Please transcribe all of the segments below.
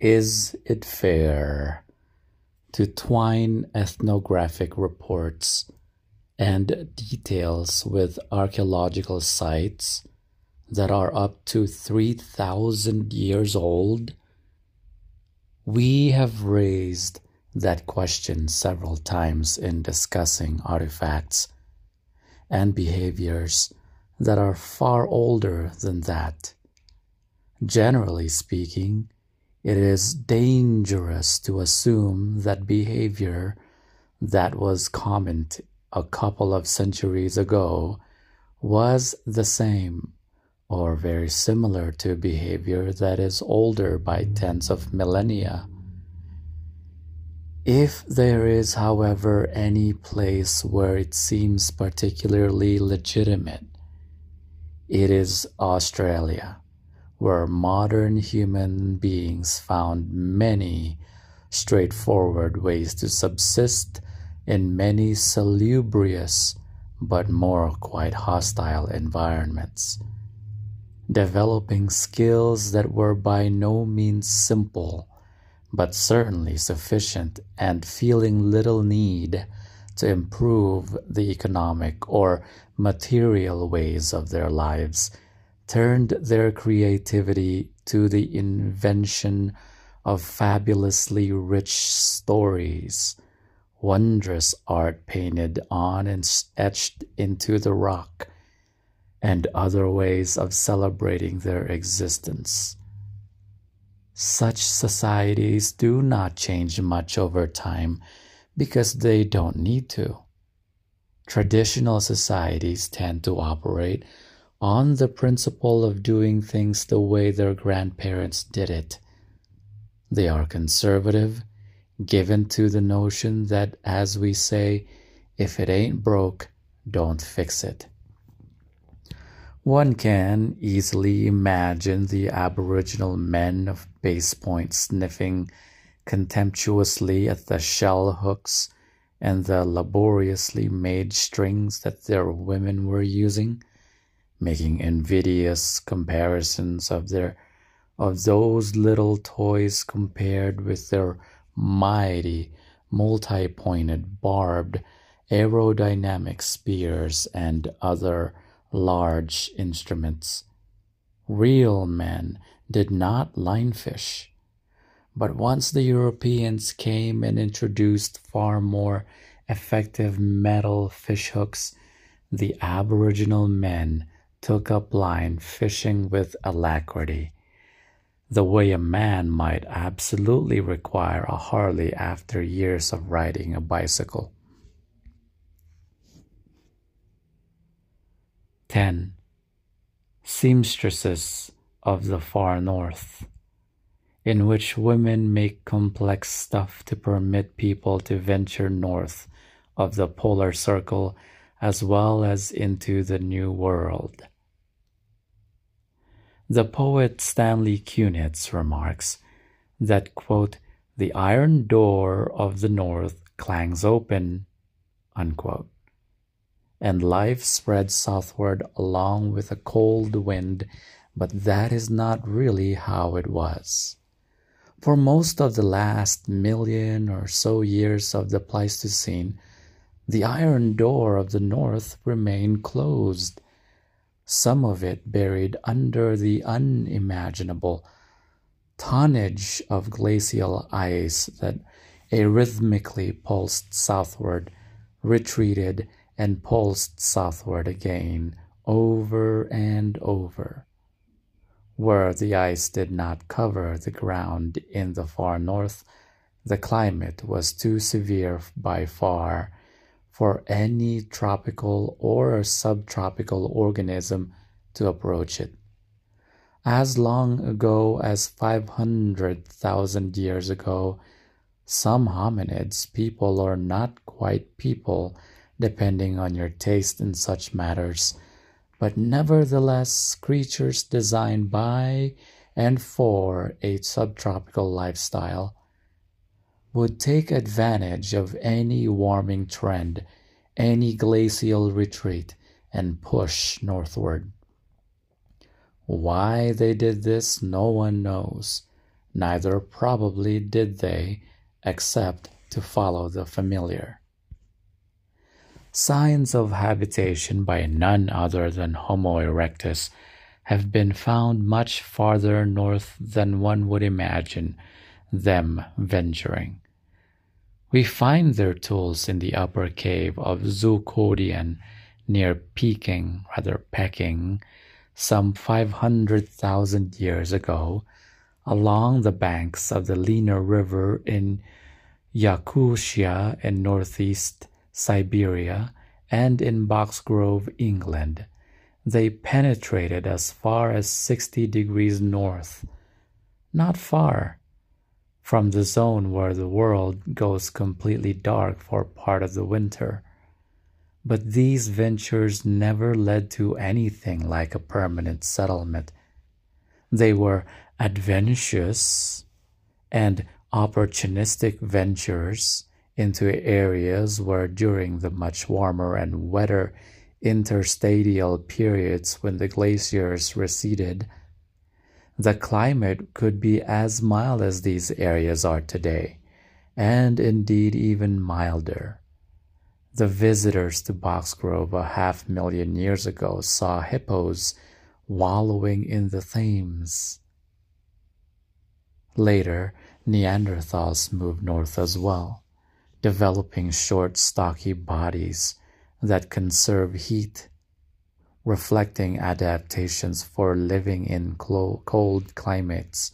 Is it fair to twine ethnographic reports and details with archaeological sites that are up to 3,000 years old? We have raised that question several times in discussing artifacts and behaviors that are far older than that. Generally speaking, it is dangerous to assume that behavior that was common a couple of centuries ago was the same or very similar to behavior that is older by tens of millennia. If there is, however, any place where it seems particularly legitimate, it is Australia, where modern human beings found many straightforward ways to subsist in many salubrious but more quite hostile environments, developing skills that were by no means simple, but certainly sufficient, and feeling little need to improve the economic or material ways of their lives, turned their creativity to the invention of fabulously rich stories, wondrous art painted on and etched into the rock, and other ways of celebrating their existence. Such societies do not change much over time because they don't need to. Traditional societies tend to operate on the principle of doing things the way their grandparents did it. They are conservative, given to the notion that, as we say, if it ain't broke, don't fix it. One can easily imagine the Aboriginal men of Base Point sniffing contemptuously at the shell hooks and the laboriously made strings that their women were using, making invidious comparisons of those little toys compared with their mighty, multi-pointed, barbed, aerodynamic spears and other large instruments. Real men did not linefish. But once the Europeans came and introduced far more effective metal fishhooks, the Aboriginal men took up line fishing with alacrity, the way a man might absolutely require a Harley after years of riding a bicycle. 10. Seamstresses of the Far North, in which women make complex stuff to permit people to venture north of the polar circle as well as into the New World. The poet Stanley Kunitz remarks that, quote, "the iron door of the north clangs open," unquote, and life spreads southward along with a cold wind, but that is not really how it was. For most of the last million or so years of the Pleistocene, the iron door of the north remained closed, some of it buried under the unimaginable tonnage of glacial ice that arrhythmically pulsed southward, retreated, and pulsed southward again, over and over. Where the ice did not cover the ground in the far north, the climate was too severe by far for any tropical or subtropical organism to approach it. As long ago as 500,000 years ago, some hominids, people or not quite people, depending on your taste in such matters, but nevertheless creatures designed by and for a subtropical lifestyle, would take advantage of any warming trend, any glacial retreat, and push northward. Why they did this, no one knows, Neither probably did they, except to follow the familiar. Signs of habitation by none other than Homo erectus have been found much farther north than one would imagine them venturing. We find their tools in the upper cave of Zhoukoudian near Peking, some 500,000 years ago, along the banks of the Lena River in Yakutia in northeast Siberia, and in Boxgrove, England. They penetrated as far as 60 degrees north, not far from the zone where the world goes completely dark for part of the winter. But these ventures never led to anything like a permanent settlement. They were adventurous and opportunistic ventures into areas where during the much warmer and wetter interstadial periods when the glaciers receded, the climate could be as mild as these areas are today, and indeed even milder. The visitors to Boxgrove 500,000 years ago saw hippos wallowing in the Thames. Later, Neanderthals moved north as well, developing short, stocky bodies that conserve heat, reflecting adaptations for living in cold climates.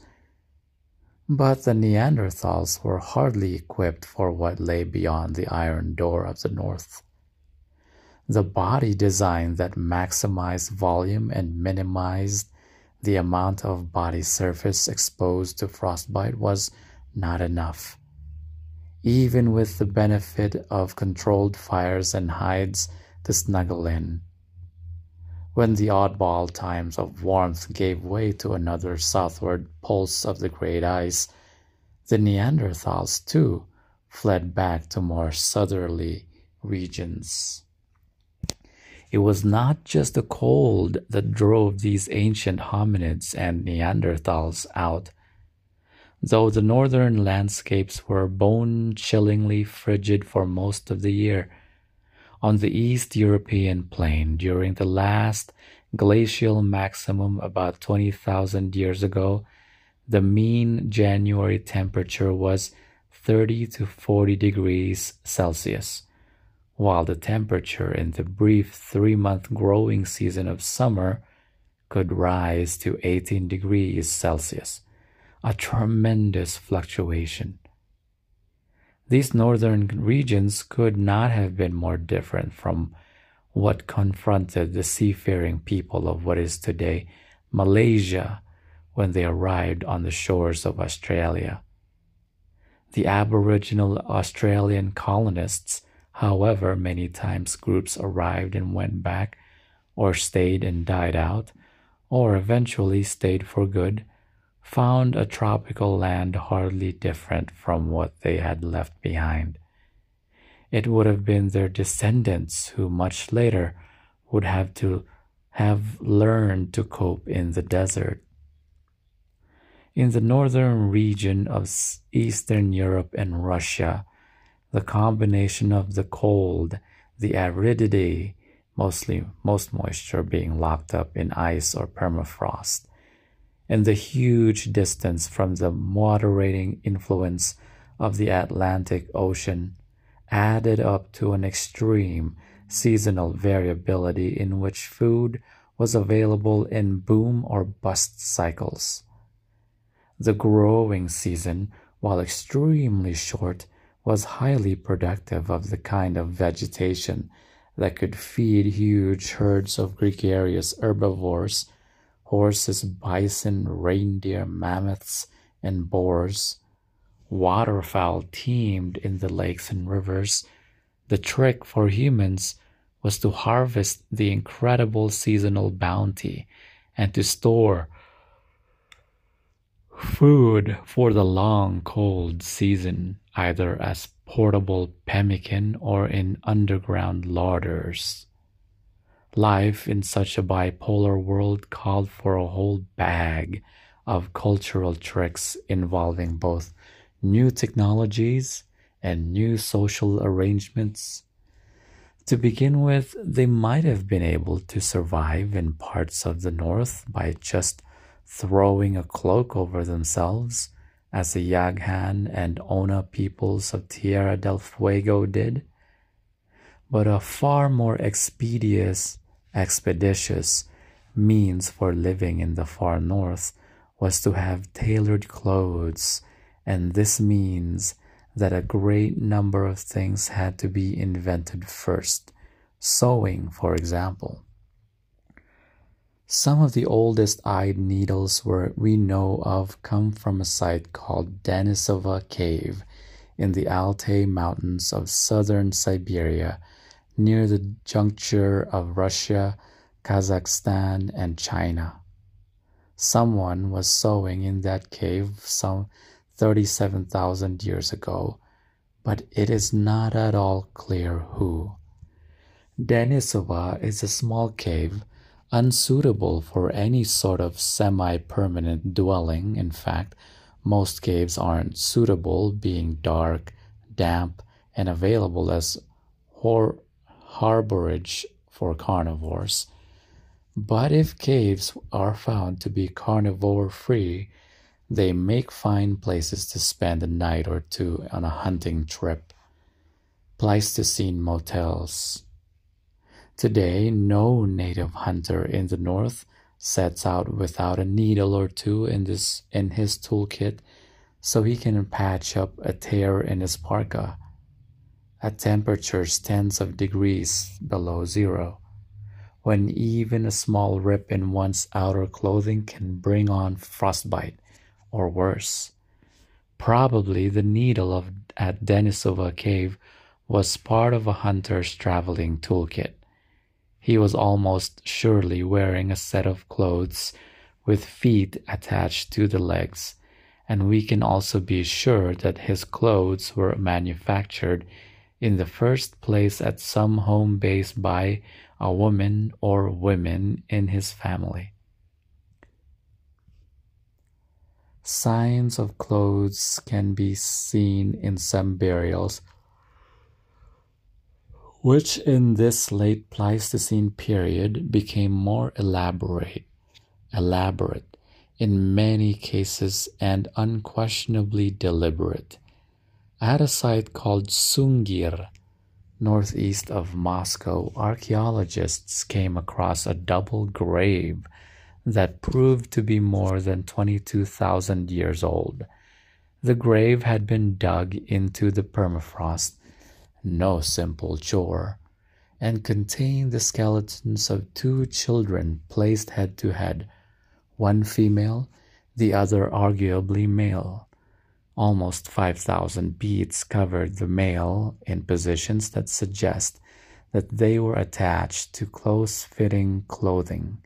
But the Neanderthals were hardly equipped for what lay beyond the iron door of the north. The body design that maximized volume and minimized the amount of body surface exposed to frostbite was not enough. Even with the benefit of controlled fires and hides to snuggle in. When the oddball times of warmth gave way to another southward pulse of the great ice, the Neanderthals too fled back to more southerly regions. It was not just the cold that drove these ancient hominids and Neanderthals out. Though the northern landscapes were bone-chillingly frigid for most of the year, on the East European Plain during the last glacial maximum about 20,000 years ago, the mean January temperature was 30 to 40 degrees Celsius, while the temperature in the brief three-month growing season of summer could rise to 18 degrees Celsius. A tremendous fluctuation. These northern regions could not have been more different from what confronted the seafaring people of what is today Malaysia when they arrived on the shores of Australia. The Aboriginal Australian colonists, however many times groups arrived and went back, or stayed and died out, or eventually stayed for good, found a tropical land hardly different from what they had left behind. It would have been their descendants who much later would have to have learned to cope in the desert. In the northern region of Eastern Europe and Russia, the combination of the cold, the aridity, most moisture being locked up in ice or permafrost, and the huge distance from the moderating influence of the Atlantic Ocean added up to an extreme seasonal variability in which food was available in boom or bust cycles. The growing season, while extremely short, was highly productive of the kind of vegetation that could feed huge herds of gregarious herbivores, horses, bison, reindeer, mammoths, and boars. Waterfowl teemed in the lakes and rivers. The trick for humans was to harvest the incredible seasonal bounty and to store food for the long cold season, either as portable pemmican or in underground larders. Life in such a bipolar world called for a whole bag of cultural tricks involving both new technologies and new social arrangements. To begin with, they might have been able to survive in parts of the north by just throwing a cloak over themselves, as the Yaghan and Ona peoples of Tierra del Fuego did. But a far more expeditious means for living in the far north was to have tailored clothes, and this means that a great number of things had to be invented first, sewing, for example. Some of the oldest eyed needles we know of come from a site called Denisova Cave in the Altai Mountains of southern Siberia, near the juncture of Russia, Kazakhstan, and China. Someone was sewing in that cave some 37,000 years ago, but it is not at all clear who. Denisova is a small cave, unsuitable for any sort of semi-permanent dwelling. In fact, most caves aren't suitable, being dark, damp, and available as harborage for carnivores. But if caves are found to be carnivore-free, they make fine places to spend a night or two on a hunting trip. Pleistocene motels. Today, no native hunter in the north sets out without a needle or two in his toolkit so he can patch up a tear in his parka at temperatures tens of degrees below zero, when even a small rip in one's outer clothing can bring on frostbite, or worse. Probably the needle at Denisova Cave was part of a hunter's traveling toolkit. He was almost surely wearing a set of clothes with feet attached to the legs, and we can also be sure that his clothes were manufactured in the first place at some home base by a woman or women in his family. Signs of clothes can be seen in some burials, which in this late Pleistocene period became more elaborate in many cases, and unquestionably deliberate. At a site called Sungir, northeast of Moscow, archaeologists came across a double grave that proved to be more than 22,000 years old. The grave had been dug into the permafrost, no simple chore, and contained the skeletons of two children placed head to head, one female, the other arguably male. Almost 5,000 beads covered the male in positions that suggest that they were attached to close-fitting clothing.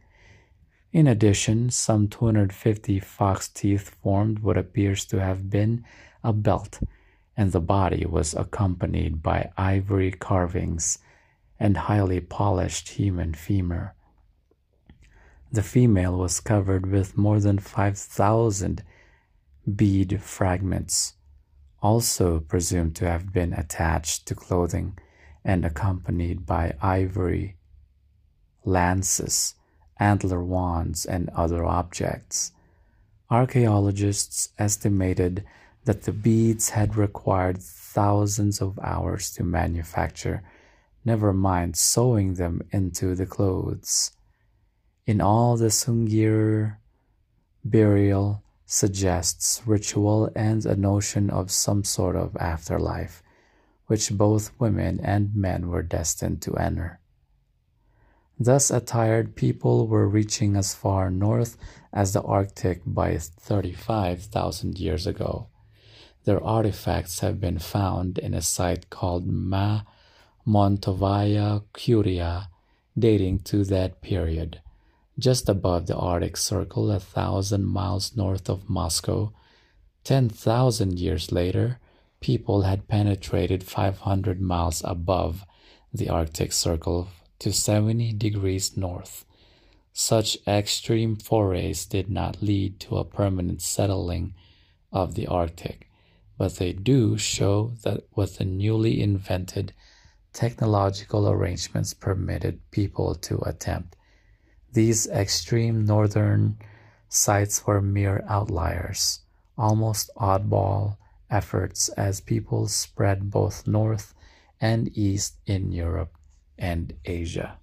In addition, some 250 fox teeth formed what appears to have been a belt, and the body was accompanied by ivory carvings and highly polished human femur. The female was covered with more than 5,000 bead fragments, also presumed to have been attached to clothing and accompanied by ivory lances, antler wands, and other objects. Archaeologists estimated that the beads had required thousands of hours to manufacture, never mind sewing them into the clothes. In all, the Sungir burial suggests ritual and a notion of some sort of afterlife, which both women and men were destined to enter. Thus attired, people were reaching as far north as the Arctic by 35,000 years ago. Their artifacts have been found in a site called Ma Montovaya Curia, dating to that period, just above the Arctic Circle, 1,000 miles north of Moscow. 10,000 years later, people had penetrated 500 miles above the Arctic Circle to 70 degrees north. Such extreme forays did not lead to a permanent settling of the Arctic, but they do show that with the newly invented technological arrangements permitted people to attempt. These extreme northern sites were mere outliers, almost oddball efforts as people spread both north and east in Europe and Asia.